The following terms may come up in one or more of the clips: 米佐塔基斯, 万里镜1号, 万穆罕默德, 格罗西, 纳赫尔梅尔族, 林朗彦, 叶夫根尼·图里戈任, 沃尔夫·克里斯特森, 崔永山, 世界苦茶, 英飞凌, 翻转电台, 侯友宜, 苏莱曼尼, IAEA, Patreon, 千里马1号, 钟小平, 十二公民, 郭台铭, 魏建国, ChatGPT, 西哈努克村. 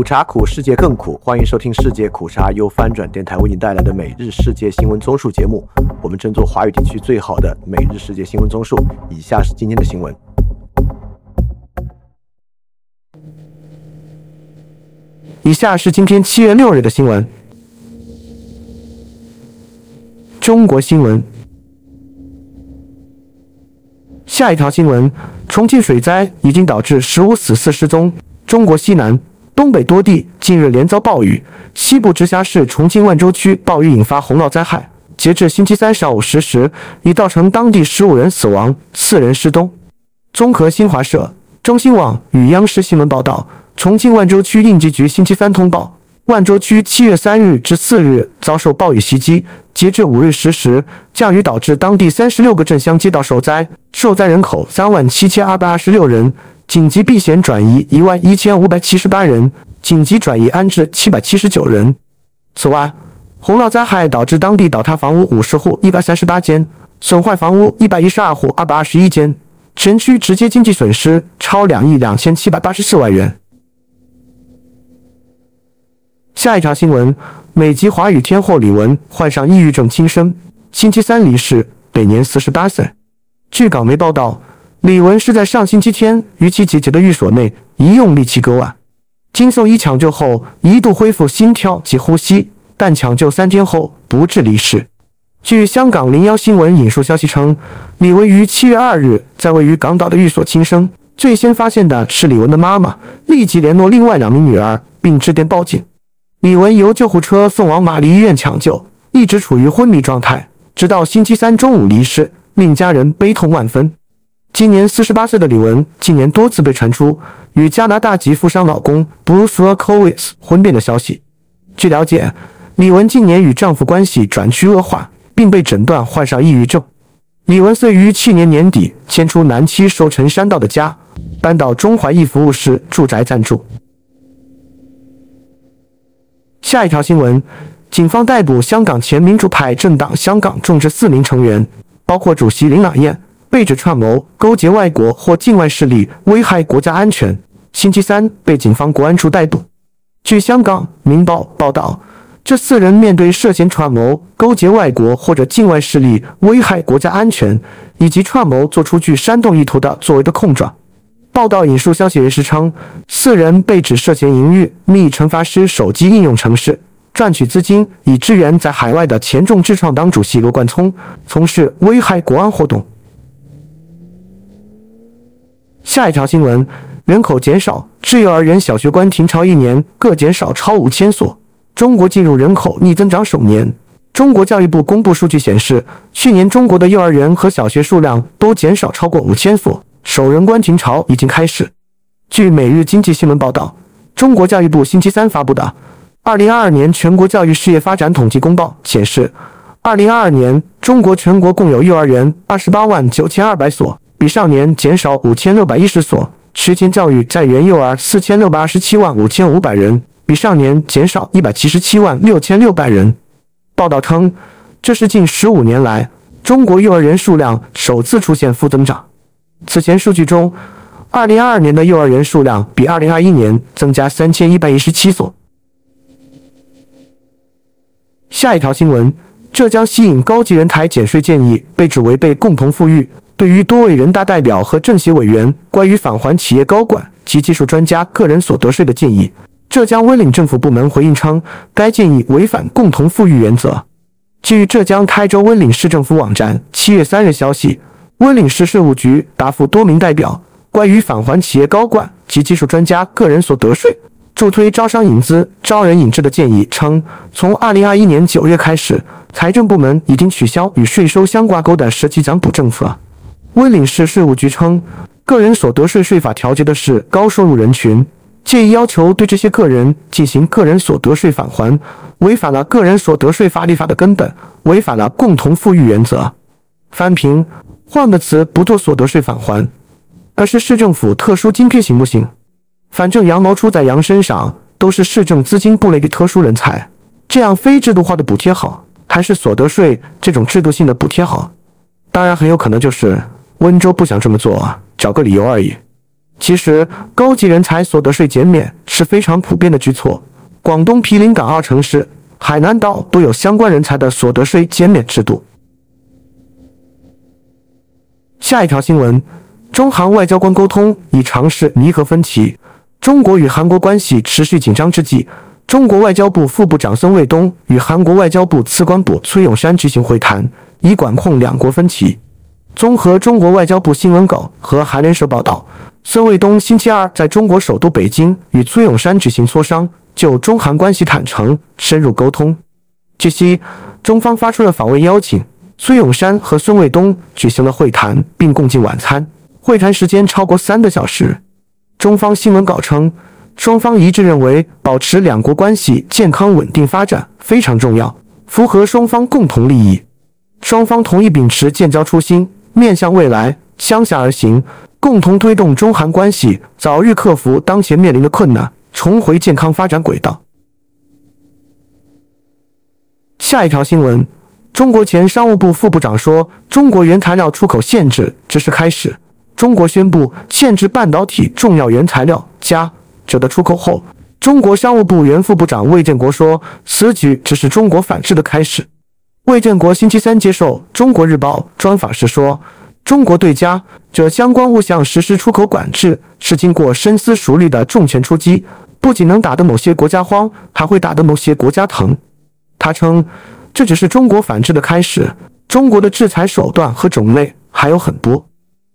苦茶苦，世界更苦。欢迎收听世界苦茶由翻转电台为您带来的每日世界新闻综述节目。我们争做华语地区最好的每日世界新闻综述。以下是今天的新闻。以下是今天7月6日的新闻。中国新闻。下一条新闻，重庆水灾已经导致15死4失踪。中国西南、东北多地近日连遭暴雨，西部直辖市重庆万州区暴雨引发洪涝灾害。截至星期三上午10时，已造成当地15人死亡、4人失踪。综合新华社、中新网与央视新闻报道，重庆万州区应急局星期三通报，万州区7月3日至4日遭受暴雨袭击，截至5日10时，降雨导致当地36个镇乡街道受灾，受灾人口37226人。紧急避险转移11578人，紧急转移安置779人。此外，洪涝灾害导致当地倒塌房屋50户138间，损坏房屋112户221间，全区直接经济损失超2亿2784万元。下一条新闻，美籍华语天后李玟患上抑郁症轻生，星期三离世，享年48岁。据港媒报道，李玟是在上星期天于其姐姐的寓所内一用力气割腕，经送医抢救后一度恢复心跳及呼吸，但抢救3天后不治离世。据香港01新闻引述消息称，李玟于7月2日在位于港岛的寓所轻生，最先发现的是李玟的妈妈，立即联络另外2名女儿并致电报警。李玟由救护车送往玛丽医院抢救，一直处于昏迷状态，直到星期三中午离世，令家人悲痛万分。今年48岁的李玟近年多次被传出与加拿大籍富商老公 Bruce Rockowitz 婚变的消息。据了解，李玟近年与丈夫关系转趋恶化，并被诊断患上抑郁症。李玟遂于去年年底迁出南区寿臣山道的家，搬到中环一服务式住宅暂住。下一条新闻，警方逮捕香港前民主派政党香港众志4名成员，包括主席林朗彦，被指串谋勾结外国或境外势力危害国家安全，星期三被警方国安处逮捕。据香港《明报》报道，这4人面对涉嫌串谋勾结外国或者境外势力危害国家安全，以及串谋做出具煽动意图的作为的控状。报道引述消息人士称，4人被指涉嫌营运密惩罚师手机应用程式，赚取资金以支援在海外的前众志创党主席罗冠聪从事危害国安活动。下一条新闻，人口减少，至幼儿园小学关停潮1年，各减少超5000所。中国进入人口逆增长首年。中国教育部公布数据显示，去年中国的幼儿园和小学数量都减少超过5000所，首人关停潮已经开始。据每日经济新闻报道，中国教育部星期三发布的2022年全国教育事业发展统计公报显示，2022年中国全国共有幼儿园289,200所，比上年减少5610所，学前教育在园幼儿46275500人，比上年减少1776600人。报道称，这是近15年来中国幼儿园数量首次出现负增长。此前数据中，2022年的幼儿园数量比2021年增加3117所。下一条新闻，浙江西引高级人台减税建议被指违背共同富裕。对于多位人大代表和政协委员关于返还企业高管及技术专家个人所得税的建议，浙江温岭政府部门回应称，该建议违反共同富裕原则。据浙江台州温岭市政府网站7月3日消息，温岭市税务局答复多名代表关于返还企业高管及技术专家个人所得税、助推招商引资、招人引智的建议称，从2021年9月开始，财政部门已经取消与税收相挂钩的实际奖补政策。温岭市税务局称，个人所得税税法调节的是高收入人群，建议要求对这些个人进行个人所得税返还，违反了个人所得税法立法的根本，违反了共同富裕原则。翻评换个词，不做所得税返还，而是市政府特殊津贴行不行？反正羊毛出在羊身上，都是市政资金部类的特殊人才，这样非制度化的补贴好，还是所得税这种制度性的补贴好？当然很有可能就是温州不想这么做，找个理由而已。其实，高级人才所得税减免是非常普遍的举措，广东毗邻港澳城市、海南岛都有相关人才的所得税减免制度。下一条新闻，中韩外交官沟通以尝试弥合分歧。中国与韩国关系持续紧张之际，中国外交部副部长孙卫东与韩国外交部次官补崔永山举行会谈，以管控两国分歧。综合中国外交部新闻稿和韩联社报道，孙卫东星期二在中国首都北京与崔永山举行磋商，就中韩关系坦诚深入沟通。据悉，中方发出了访问邀请，崔永山和孙卫东举行了会谈，并共进晚餐，会谈时间超过3个小时。中方新闻稿称，双方一致认为保持两国关系健康稳定发展非常重要，符合双方共同利益。双方同意秉持建交初心，面向未来，相向而行，共同推动中韩关系早日克服当前面临的困难，重回健康发展轨道。下一条新闻，中国前商务部副部长说，中国原材料出口限制只是开始。中国宣布限制半导体重要原材料加/锗的出口后，中国商务部原副部长魏建国说，此举只是中国反制的开始。魏建国星期三接受《中国日报》专访时说，中国对加/锗相关物项实施出口管制是经过深思熟虑的重拳出击，不仅能打得某些国家慌，还会打得某些国家疼。他称，这只是中国反制的开始，中国的制裁手段和种类还有很多。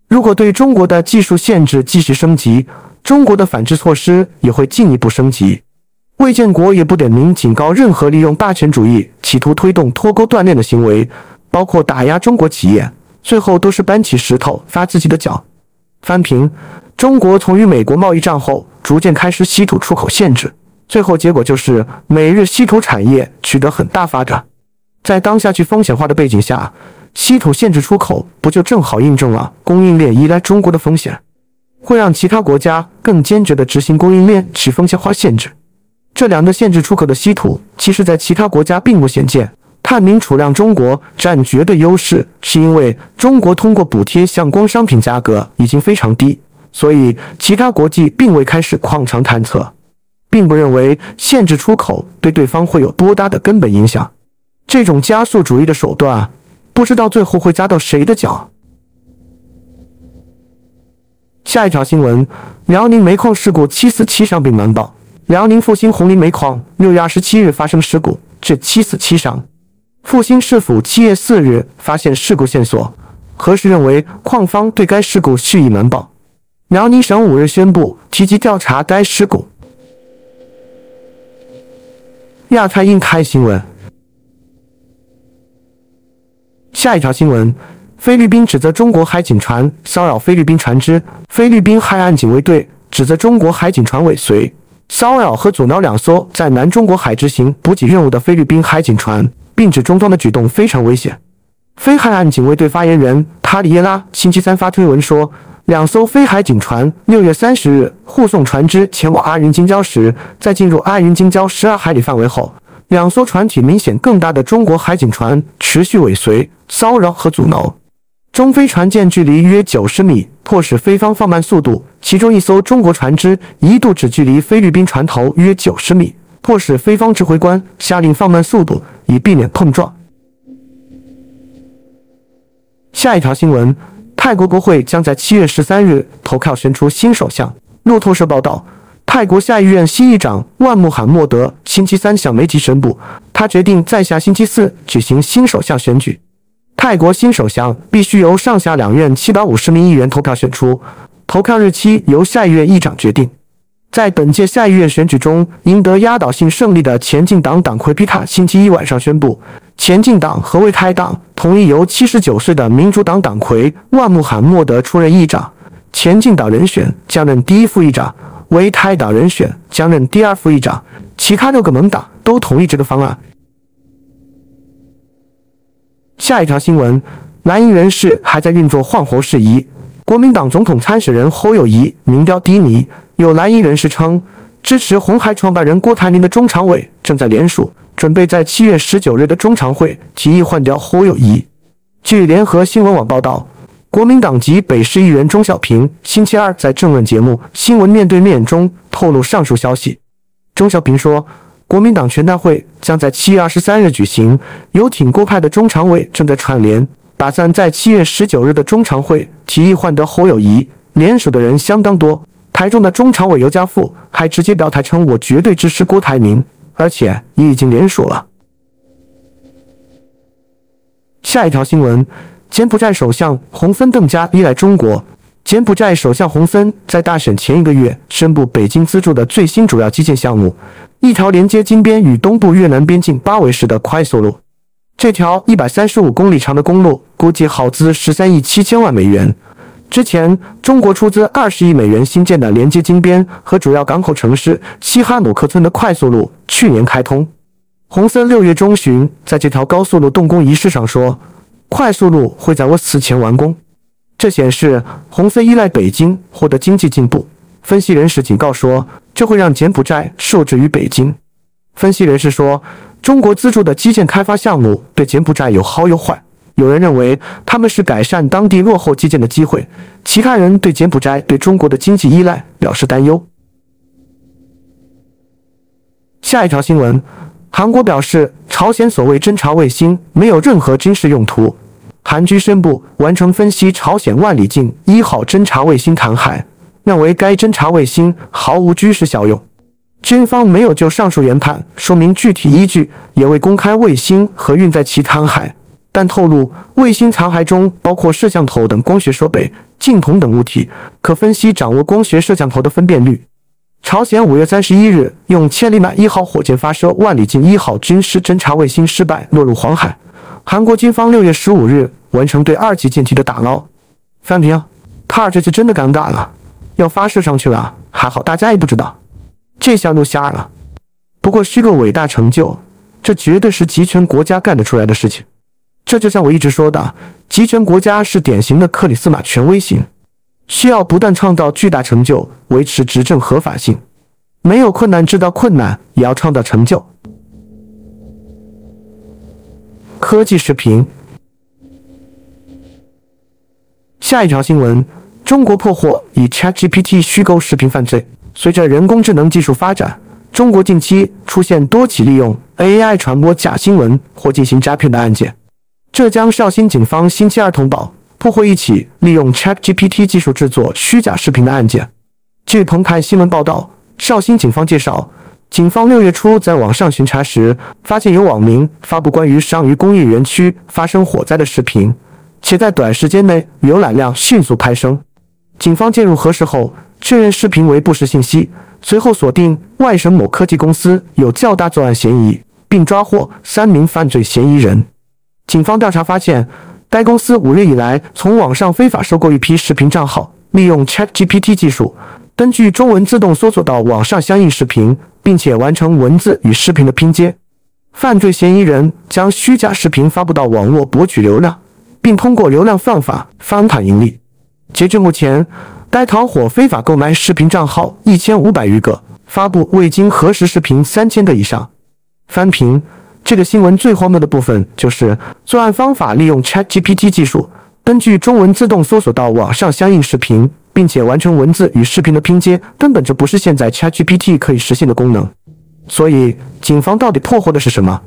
如果对中国的技术限制继续升级，中国的反制措施也会进一步升级。魏建国也不点名警告任何利用霸权主义企图推动脱钩断链的行为，包括打压中国企业，最后都是搬起石头砸自己的脚。翻评，中国从与美国贸易战后逐渐开始稀土出口限制，最后结果就是美日稀土产业取得很大发展。在当下去风险化的背景下，稀土限制出口不就正好印证了供应链依赖中国的风险，会让其他国家更坚决地执行供应链去风险化限制。这两个限制出口的稀土其实在其他国家并不鲜见，探明储量中国占绝对优势，是因为中国通过补贴相关商品价格已经非常低，所以其他国际并未开始旷长探测，并不认为限制出口对对方会有多大的根本影响。这种加速主义的手段不知道最后会扎到谁的脚。下一条新闻，辽宁煤矿事故747伤病瞒报。辽宁阜新红林煤矿6月27日发生事故，致747伤。阜新市府7月4日发现事故线索，核实认为矿方对该事故蓄意瞒报。辽宁省5日宣布积极调查该事故。亚太印太新闻。下一条新闻，菲律宾指责中国海警船骚扰菲律宾船只。菲律宾海岸警卫队指责中国海警船尾随、骚扰和阻挠两艘在南中国海执行补给任务的菲律宾海警船，并指中方的举动非常危险。菲海岸警卫队发言人塔里耶拉星期三发推文说，两艘菲海警船6月30日护送船只前往阿云金礁时，在进入阿云金礁12海里范围后，两艘船体明显更大的中国海警船持续尾随、骚扰和阻挠。中菲船舰距离约90米，迫使菲方放慢速度，其中一艘中国船只一度只距离菲律宾船头约90米，迫使菲方指挥官下令放慢速度，以避免碰撞。下一条新闻，泰国国会将在7月13日投票选出新首相。路透社报道，泰国下议院新议长万穆罕默德星期三向媒体宣布，他决定在下星期四举行新首相选举。泰国新首相必须由上下两院750名议员投票选出，投票日期由下议院议长决定。在本届下议院选举中赢得压倒性胜利的前进党党魁Pita星期一晚上宣布，前进党和为泰党同意由79岁的民主党党魁万穆罕默德出任议长，前进党人选将任第一副议长，为泰党人选将任第二副议长，其他6个盟党都同意这个方案。下一条新闻，蓝营人士还在运作换候事宜。国民党总统参选人侯友宜民调低迷，有蓝营人士称，支持鸿海创办人郭台铭的中常委正在联署，准备在7月19日的中常会提议换掉侯友宜。据联合新闻网报道，国民党籍北市议员钟小平星期二在政论节目《新闻面对面》中透露上述消息。钟小平说，国民党全代会将在7月23日举行，有挺郭派的中常委正在串联，打算在7月19日的中常会提议换得侯友宜，联署的人相当多。台中的中常委尤家富还直接表态称，我绝对支持郭台铭，而且也已经联署了。下一条新闻，柬埔寨首相洪森邓家依来中国。柬埔寨首相洪森在大选前一个月宣布北京资助的最新主要基建项目，一条连接金边与东部越南边境巴维市的快速路。这条135公里长的公路估计耗资13亿7千万美元。之前中国出资20亿美元新建的连接金边和主要港口城市西哈努克村的快速路去年开通。洪森6月中旬在这条高速路动工仪式上说，快速路会在我死前完工。这显示洪森依赖北京获得经济进步。分析人士警告说，这会让柬埔寨受制于北京。分析人士说，中国资助的基建开发项目对柬埔寨有好有坏，有人认为他们是改善当地落后基建的机会，其他人对柬埔寨对中国的经济依赖表示担忧。下一条新闻，韩国表示朝鲜所谓侦察卫星没有任何军事用途。韩军宣布完成分析朝鲜万里镜1号侦察卫星残骸，认为该侦察卫星毫无军事效用。军方没有就上述研判说明具体依据，也未公开卫星和运载其残骸，但透露卫星残骸中包括摄像头等光学设备、镜筒等物体，可分析掌握光学摄像头的分辨率。朝鲜5月31日用千里马1号火箭发射万里镜1号军事侦察卫星失败，落入黄海。韩国军方6月15日完成对2级舰体的打捞。范平，卡尔这次真的尴尬了，要发射上去了，还好大家也不知道。这下路瞎了。不过是个伟大成就，这绝对是集权国家干得出来的事情。这就像我一直说的，集权国家是典型的克里斯马权威型。需要不断创造巨大成就，维持执政合法性。没有困难制造困难，也要创造成就。科技视频。下一条新闻，中国破获以 ChatGPT 虚构视频犯罪。随着人工智能技术发展，中国近期出现多起利用 AI 传播假新闻或进行诈骗的案件。浙江绍兴警方星期二通报，破获一起利用 ChatGPT 技术制作虚假视频的案件。据澎湃新闻报道，绍兴警方介绍，警方6月初在网上巡查时，发现有网民发布关于上虞工业园区发生火灾的视频，且在短时间内浏览量迅速攀升。警方介入核实后，确认视频为不实信息，随后锁定外省某科技公司有较大作案嫌疑，并抓获3名犯罪嫌疑人。警方调查发现，该公司5日以来从网上非法收购一批视频账号，利用 ChatGPT 技术根据中文自动搜索到网上相应视频，并且完成文字与视频的拼接。犯罪嫌疑人将虚假视频发布到网络博取流量，并通过流量算法翻盘盈利。截至目前，该团伙非法购买视频账号1500余个，发布未经核实视频3000个以上。翻评这个新闻最荒谬的部分就是，作案方法利用 ChatGPT 技术，根据中文自动搜索到网上相应视频，并且完成文字与视频的拼接，根本就不是现在 ChatGPT 可以实现的功能。所以，警方到底破获的是什么？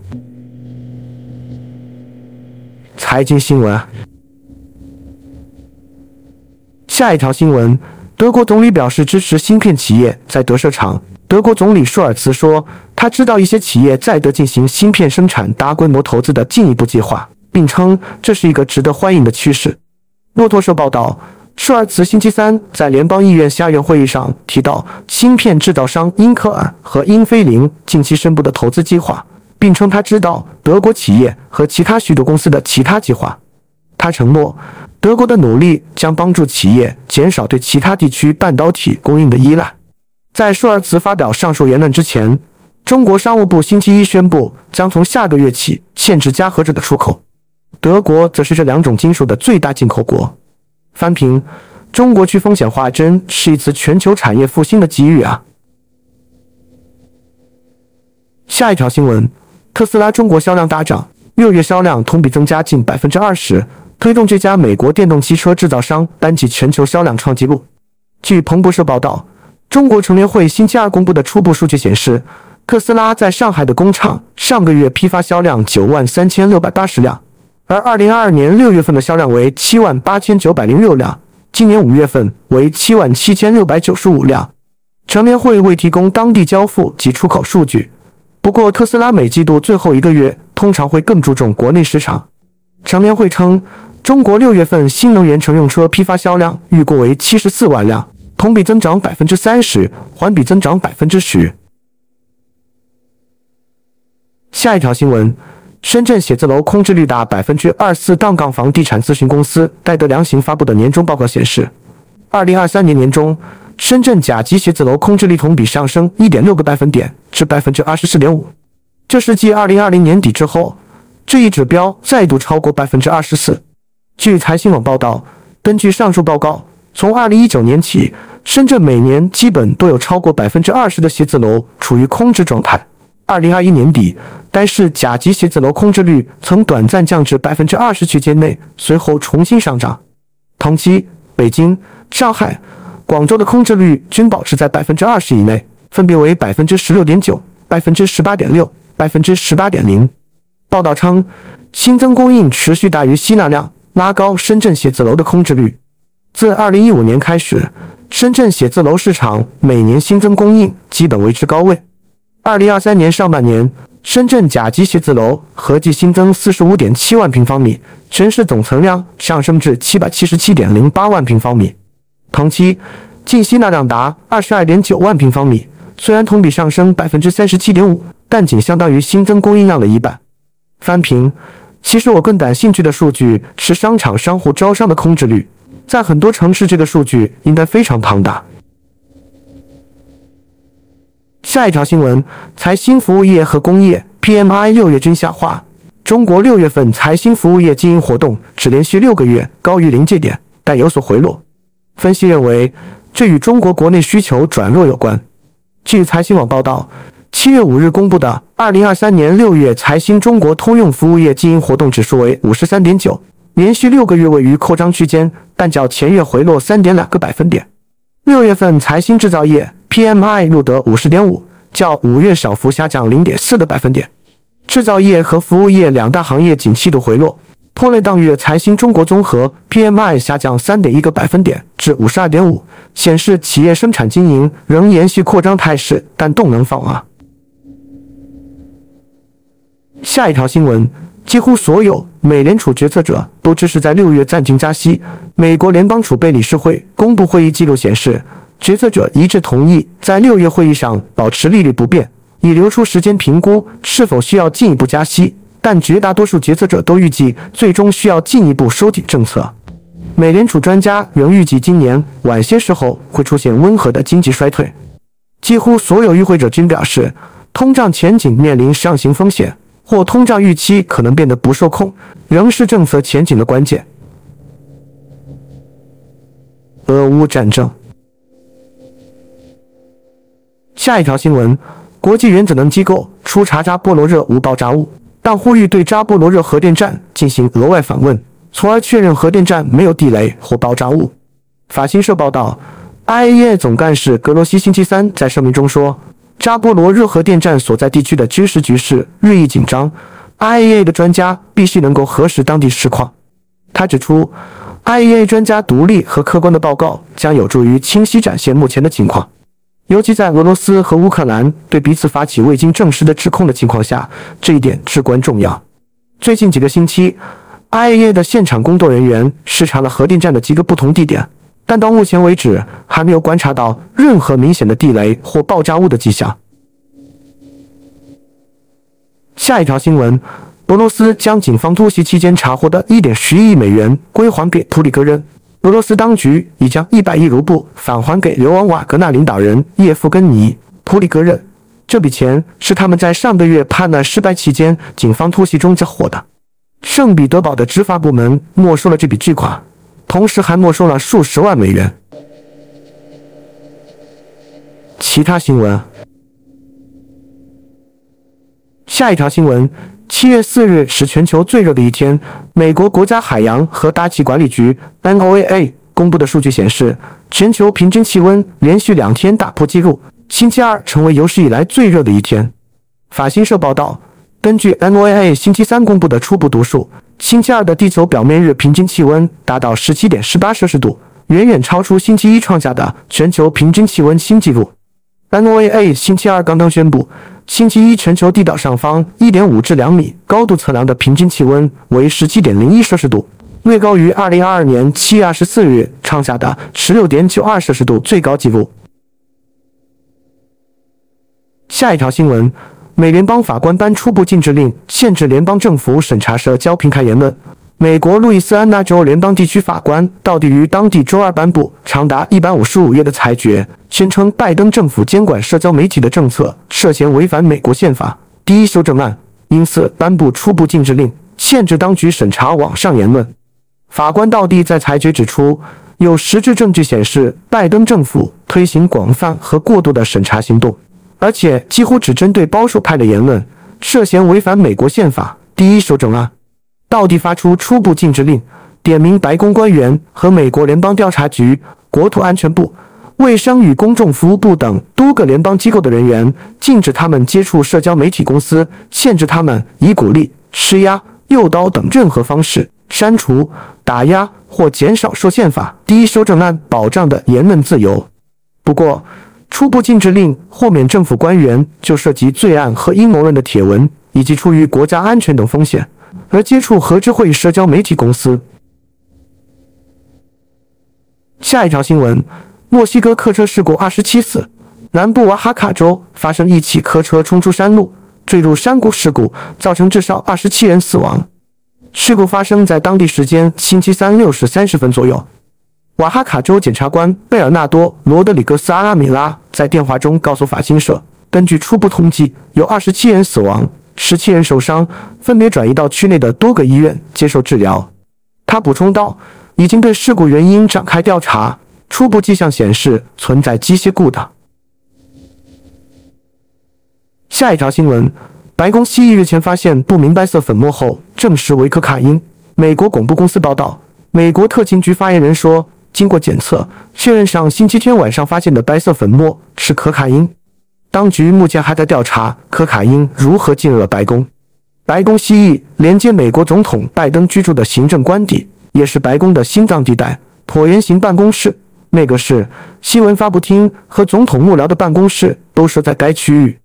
财经新闻。下一条新闻，德国总理表示支持芯片企业在德设厂。德国总理舒尔茨说，他知道一些企业在德进行芯片生产大规模投资的进一步计划，并称这是一个值得欢迎的趋势。路透社报道，舒尔茨星期三在联邦议院下院会议上提到，芯片制造商英特尔和英飞凌近期宣布的投资计划，并称他知道德国企业和其他许多公司的其他计划。他承诺，德国的努力将帮助企业减少对其他地区半导体供应的依赖。在舒尔茨发表上述言论之前，中国商务部星期一宣布将从下个月起限制镓合质的出口。德国则是这两种金属的最大进口国。翻评，中国去风险化真是一次全球产业复兴的机遇啊。下一条新闻，特斯拉中国销量大涨，6月销量同比增加近 20%，推动这家美国电动汽车制造商单季全球销量创纪录。据彭博社报道，中国乘联会星期二公布的初步数据显示，特斯拉在上海的工厂上个月批发销量93680辆，而2022年6月份的销量为78906辆，今年5月份为77695辆。乘联会未提供当地交付及出口数据，不过特斯拉每季度最后一个月通常会更注重国内市场。乘联会称，中国6月份新能源乘用车批发销量预估为74万辆，同比增长 30%， 环比增长 10%。 下一条新闻，深圳写字楼空置率达 24%。 当港房地产咨询公司戴德梁行发布的年终报告显示，2023年年中，深圳甲级写字楼空置率同比上升 1.6 个百分点至 24.5%， 这是继2020年底之后，这一指标再度超过 24%。 据财新网报道，根据上述报告，从2019年起，深圳每年基本都有超过 20% 的写字楼处于空置状态。2021年底，该市甲级写字楼空置率曾短暂降至 20% 区间内，随后重新上涨。同期，北京、上海、广州的空置率均保持在 20% 以内，分别为 16.9%、18.6%、18.0%。报道称，新增供应持续大于吸纳量，拉高深圳写字楼的空置率。自2015年开始，深圳写字楼市场每年新增供应基本维持高位。2023年上半年，深圳甲级写字楼合计新增 45.7 万平方米，全市总存量上升至 777.08 万平方米。同期，净吸纳量达 22.9 万平方米，虽然同比上升 37.5%， 但仅相当于新增供应量的一半。翻评，其实我更感兴趣的数据是商场商户招商的空置率，在很多城市这个数据应该非常庞大。下一条新闻，财新服务业和工业 PMI 6月均下滑。中国6月份财新服务业经营活动只连续6个月高于临界点，但有所回落。分析认为，这与中国国内需求转弱有关。据财新网报道，7月5日公布的2023年6月财新中国通用服务业经营活动指数为 53.9， 连续6个月位于扩张区间，但较前月回落 3.2 个百分点。6月份财新制造业 PMI 录得 50.5， 较5月小幅下降 0.4 个百分点。制造业和服务业两大行业景气度回落，拖累当月财新中国综合 PMI 下降 3.1 个百分点至 52.5， 显示企业生产经营仍延续扩张态势，但动能放缓。下一条新闻，几乎所有美联储决策者都支持在6月暂停加息。美国联邦储备理事会公布会议记录显示，决策者一致同意在6月会议上保持利率不变，以留出时间评估是否需要进一步加息，但绝大多数决策者都预计最终需要进一步收紧政策。美联储专家仍预计今年晚些时候会出现温和的经济衰退。几乎所有与会者均表示，通胀前景面临上行风险，或通胀预期可能变得不受控，仍是政策前景的关键。俄乌战争。下一条新闻，国际原子能机构初查扎波罗热无爆炸物，但呼吁对扎波罗热核电站进行额外访问，从而确认核电站没有地雷或爆炸物。法新社报道， IAEA 总干事格罗西星期三在声明中说，扎波罗热核电站所在地区的军事局势日益紧张， IAEA 的专家必须能够核实当地实况。他指出， IAEA 专家独立和客观的报告将有助于清晰展现目前的情况，尤其在俄罗斯和乌克兰对彼此发起未经证实的指控的情况下，这一点至关重要。最近几个星期， IAEA 的现场工作人员视察了核电站的几个不同地点，但到目前为止还没有观察到任何明显的地雷或爆炸物的迹象。下一条新闻，俄罗斯将警方突袭期间查获的 1.11 亿美元归还给图里戈任。俄罗斯当局已将100亿卢布返还给流亡瓦格纳领导人叶夫根尼·图里戈任，这笔钱是他们在上个月叛乱失败期间警方突袭中缴获的。圣彼得堡的执法部门没收了这笔巨款，同时还没收了数十万美元。其他新闻。下一条新闻， 7月4日是全球最热的一天。美国国家海洋和大气管理局 （IAEA） 公布的数据显示，全球平均气温连续2天打破纪录，星期二成为有史以来最热的一天。法新社报道，根据 IAEA 星期三公布的初步读数，星期二的地球表面日平均气温达到 17.18 摄氏度，远远超出星期一创下的全球平均气温新纪录。IAEA 星期二刚宣布，星期一全球地表上方 1.5 至2米高度测量的平均气温为 17.01 摄氏度，略高于2022年7月24日创下的 16.92 摄氏度最高纪录。下一条新闻，美联邦法官颁初步禁制令，限制联邦政府审查社交平台言论。美国路易斯安那州联邦地区法官到底于当地周二颁布长达155页的裁决，宣称拜登政府监管社交媒体的政策涉嫌违反美国宪法第一修正案，因此颁布初步禁制令，限制当局审查网上言论。法官到底在裁决指出，有实质证据显示拜登政府推行广泛和过度的审查行动，而且几乎只针对保守派的言论，涉嫌违反美国宪法第一修正案。道地发出初步禁止令，点名白宫官员和美国联邦调查局、国土安全部、卫生与公众服务部等多个联邦机构的人员，禁止他们接触社交媒体公司，限制他们以鼓励、施压、诱导等任何方式删除、打压或减少受宪法第一修正案保障的言论自由。不过，初步禁止令豁免政府官员就涉及罪案和阴谋论的帖文，以及出于国家安全等风险而接触和智慧社交媒体公司。下一条新闻，墨西哥客车事故27死。南部瓦哈卡州发生一起客车冲出山路坠入山谷事故，造成至少27人死亡。事故发生在当地时间星期三6时30分左右。瓦哈卡州检察官贝尔纳多·罗德里格斯·阿拉米拉在电话中告诉法新社，根据初步统计，有27人死亡，17人受伤，分别转移到区内的多个医院接受治疗。他补充道，已经对事故原因展开调查，初步迹象显示存在机械故障。下一条新闻，白宫蜥蜴日前发现不明白色粉末后证实为可卡因。美国广播公司报道，美国特勤局发言人说，经过检测确认上星期天晚上发现的白色粉末是可卡因。当局目前还在调查可卡因如何进入了白宫。白宫西翼连接美国总统拜登居住的行政官邸，也是白宫的心脏地带，椭圆形办公室、那个是新闻发布厅和总统幕僚的办公室都设在该区域。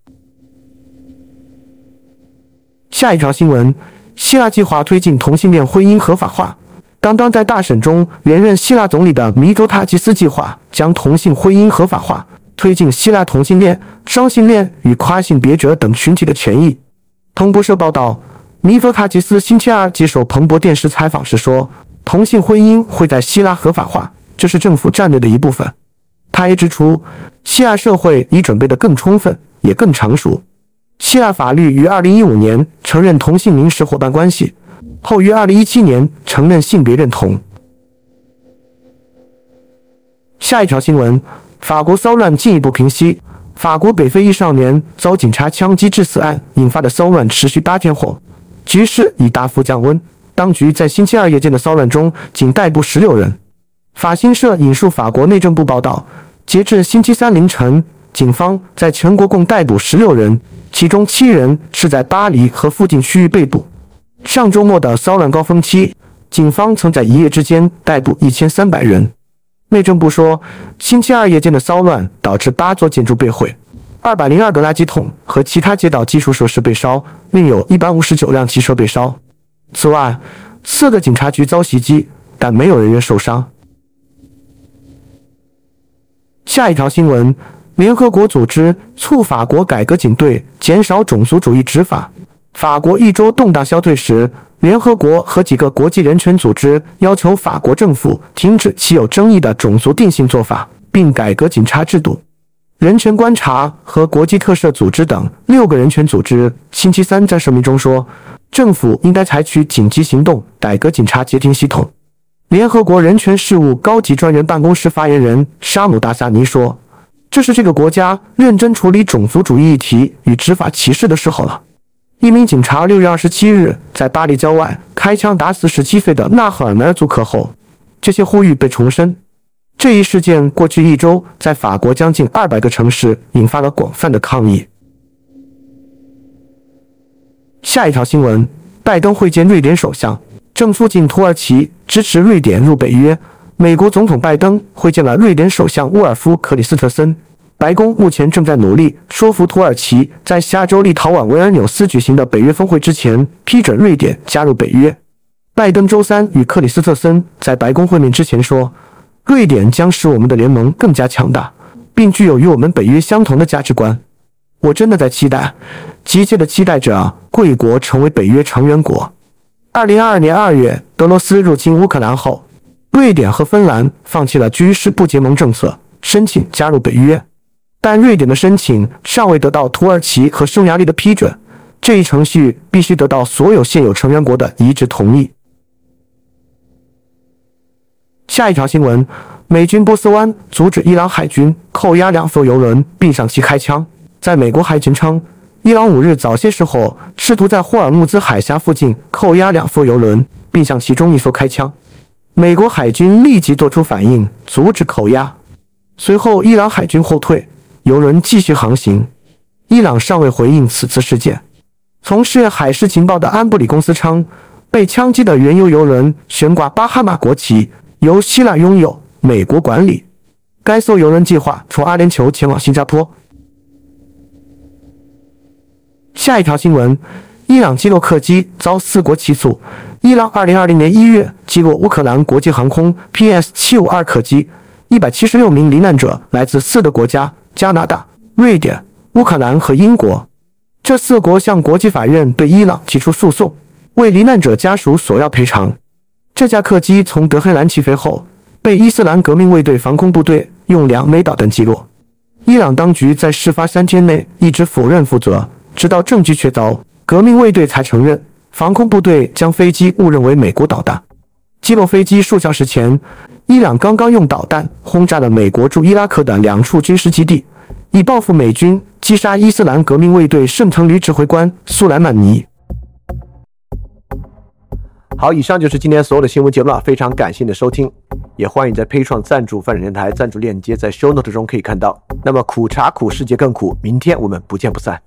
下一条新闻，希腊计划推进同性恋婚姻合法化。刚刚在大审中连任希腊总理的米佐塔基斯计划将同性婚姻合法化，推进希腊同性恋、双性恋与跨性别者等群体的权益。彭博社报道，米佐塔吉斯星期二接受彭博电视采访时说，同性婚姻会在希腊合法化，这是政府战略的一部分。他也指出，希腊社会已准备得更充分，也更成熟。希腊法律于2015年承认同性民事伙伴关系，后于2017年承认性别认同。下一条新闻，法国骚乱进一步平息。法国北非一少年遭警察枪击致死案引发的骚乱持续8天后，局势已大幅降温。当局在星期二夜间的骚乱中仅逮捕16人。法新社引述法国内政部报道，截至星期三凌晨，警方在全国共逮捕16人，其中7人是在巴黎和附近区域被捕。上周末的骚乱高峰期，警方曾在一夜之间逮捕1300人。内政部说，星期二夜间的骚乱导致8座建筑被毁，202个垃圾桶和其他街道基础设施被烧，另有159辆汽车被烧。此外，4个警察局遭袭击，但没有人员受伤。下一条新闻，联合国组织促法国改革警队，减少种族主义执法。法国一周动荡消退时，联合国和几个国际人权组织要求法国政府停止其有争议的种族定性做法，并改革警察制度。人权观察和国际特赦组织等6个人权组织星期三在声明中说，政府应该采取紧急行动改革警察截停系统。联合国人权事务高级专员办公室发言人沙姆达萨尼说，这是这个国家认真处理种族主义议题与执法歧视的时候了。一名警察6月27日在巴黎郊外开枪打死17岁的纳赫尔梅尔族客后，这些呼吁被重申。这一事件过去一周在法国将近200个城市引发了广泛的抗议。下一条新闻，拜登会见瑞典首相，正促进土耳其支持瑞典入北约。美国总统拜登会见了瑞典首相沃尔夫·克里斯特森。白宫目前正在努力说服土耳其在下周立陶宛维尔纽斯举行的北约峰会之前批准瑞典加入北约。拜登周三与克里斯特森在白宫会面之前说，瑞典将使我们的联盟更加强大，并具有与我们北约相同的价值观。我真的在期待，急切地期待着贵国成为北约成员国。2022年2月俄罗斯入侵乌克兰后，瑞典和芬兰放弃了居事不结盟政策，申请加入北约。但瑞典的申请尚未得到土耳其和匈牙利的批准，这一程序必须得到所有现有成员国的一致同意。下一条新闻，美军波斯湾阻止伊朗海军扣押2艘油轮并向其开枪。在美国海军称，伊朗5日早些时候试图在霍尔木兹海峡附近扣押2艘油轮，并向其中1艘开枪。美国海军立即做出反应，阻止扣押。随后伊朗海军后退，油轮继续航行。伊朗尚未回应此次事件。从事海事情报的安布里公司称，被枪击的原油油轮悬挂巴哈马国旗，由希腊拥有，美国管理。该艘邮轮计划从阿联酋前往新加坡。下一条新闻，伊朗击落客机遭4国起诉。伊朗2020年1月击落乌克兰国际航空 PS752 客机，176名罹难者来自4个国家，加拿大、瑞典、乌克兰和英国。这4国向国际法院对伊朗提出诉讼，为罹难者家属索要赔偿。这架客机从德黑兰起飞后，被伊斯兰革命卫队防空部队用2枚导弹击落。伊朗当局在事发3天内一直否认负责，直到证据确凿，革命卫队才承认防空部队将飞机误认为美国导弹。击落飞机数小时前，伊朗刚刚用导弹轰炸了美国驻伊拉克的2处军事基地，以报复美军击杀伊斯兰革命卫队圣城旅指挥官苏莱曼尼。好，以上就是今天所有的新闻节目了，非常感谢你的收听，也欢迎在 Patreon 赞助泛展电台，赞助链接在 show note 中可以看到。那么苦茶苦，世界更苦，明天我们不见不散。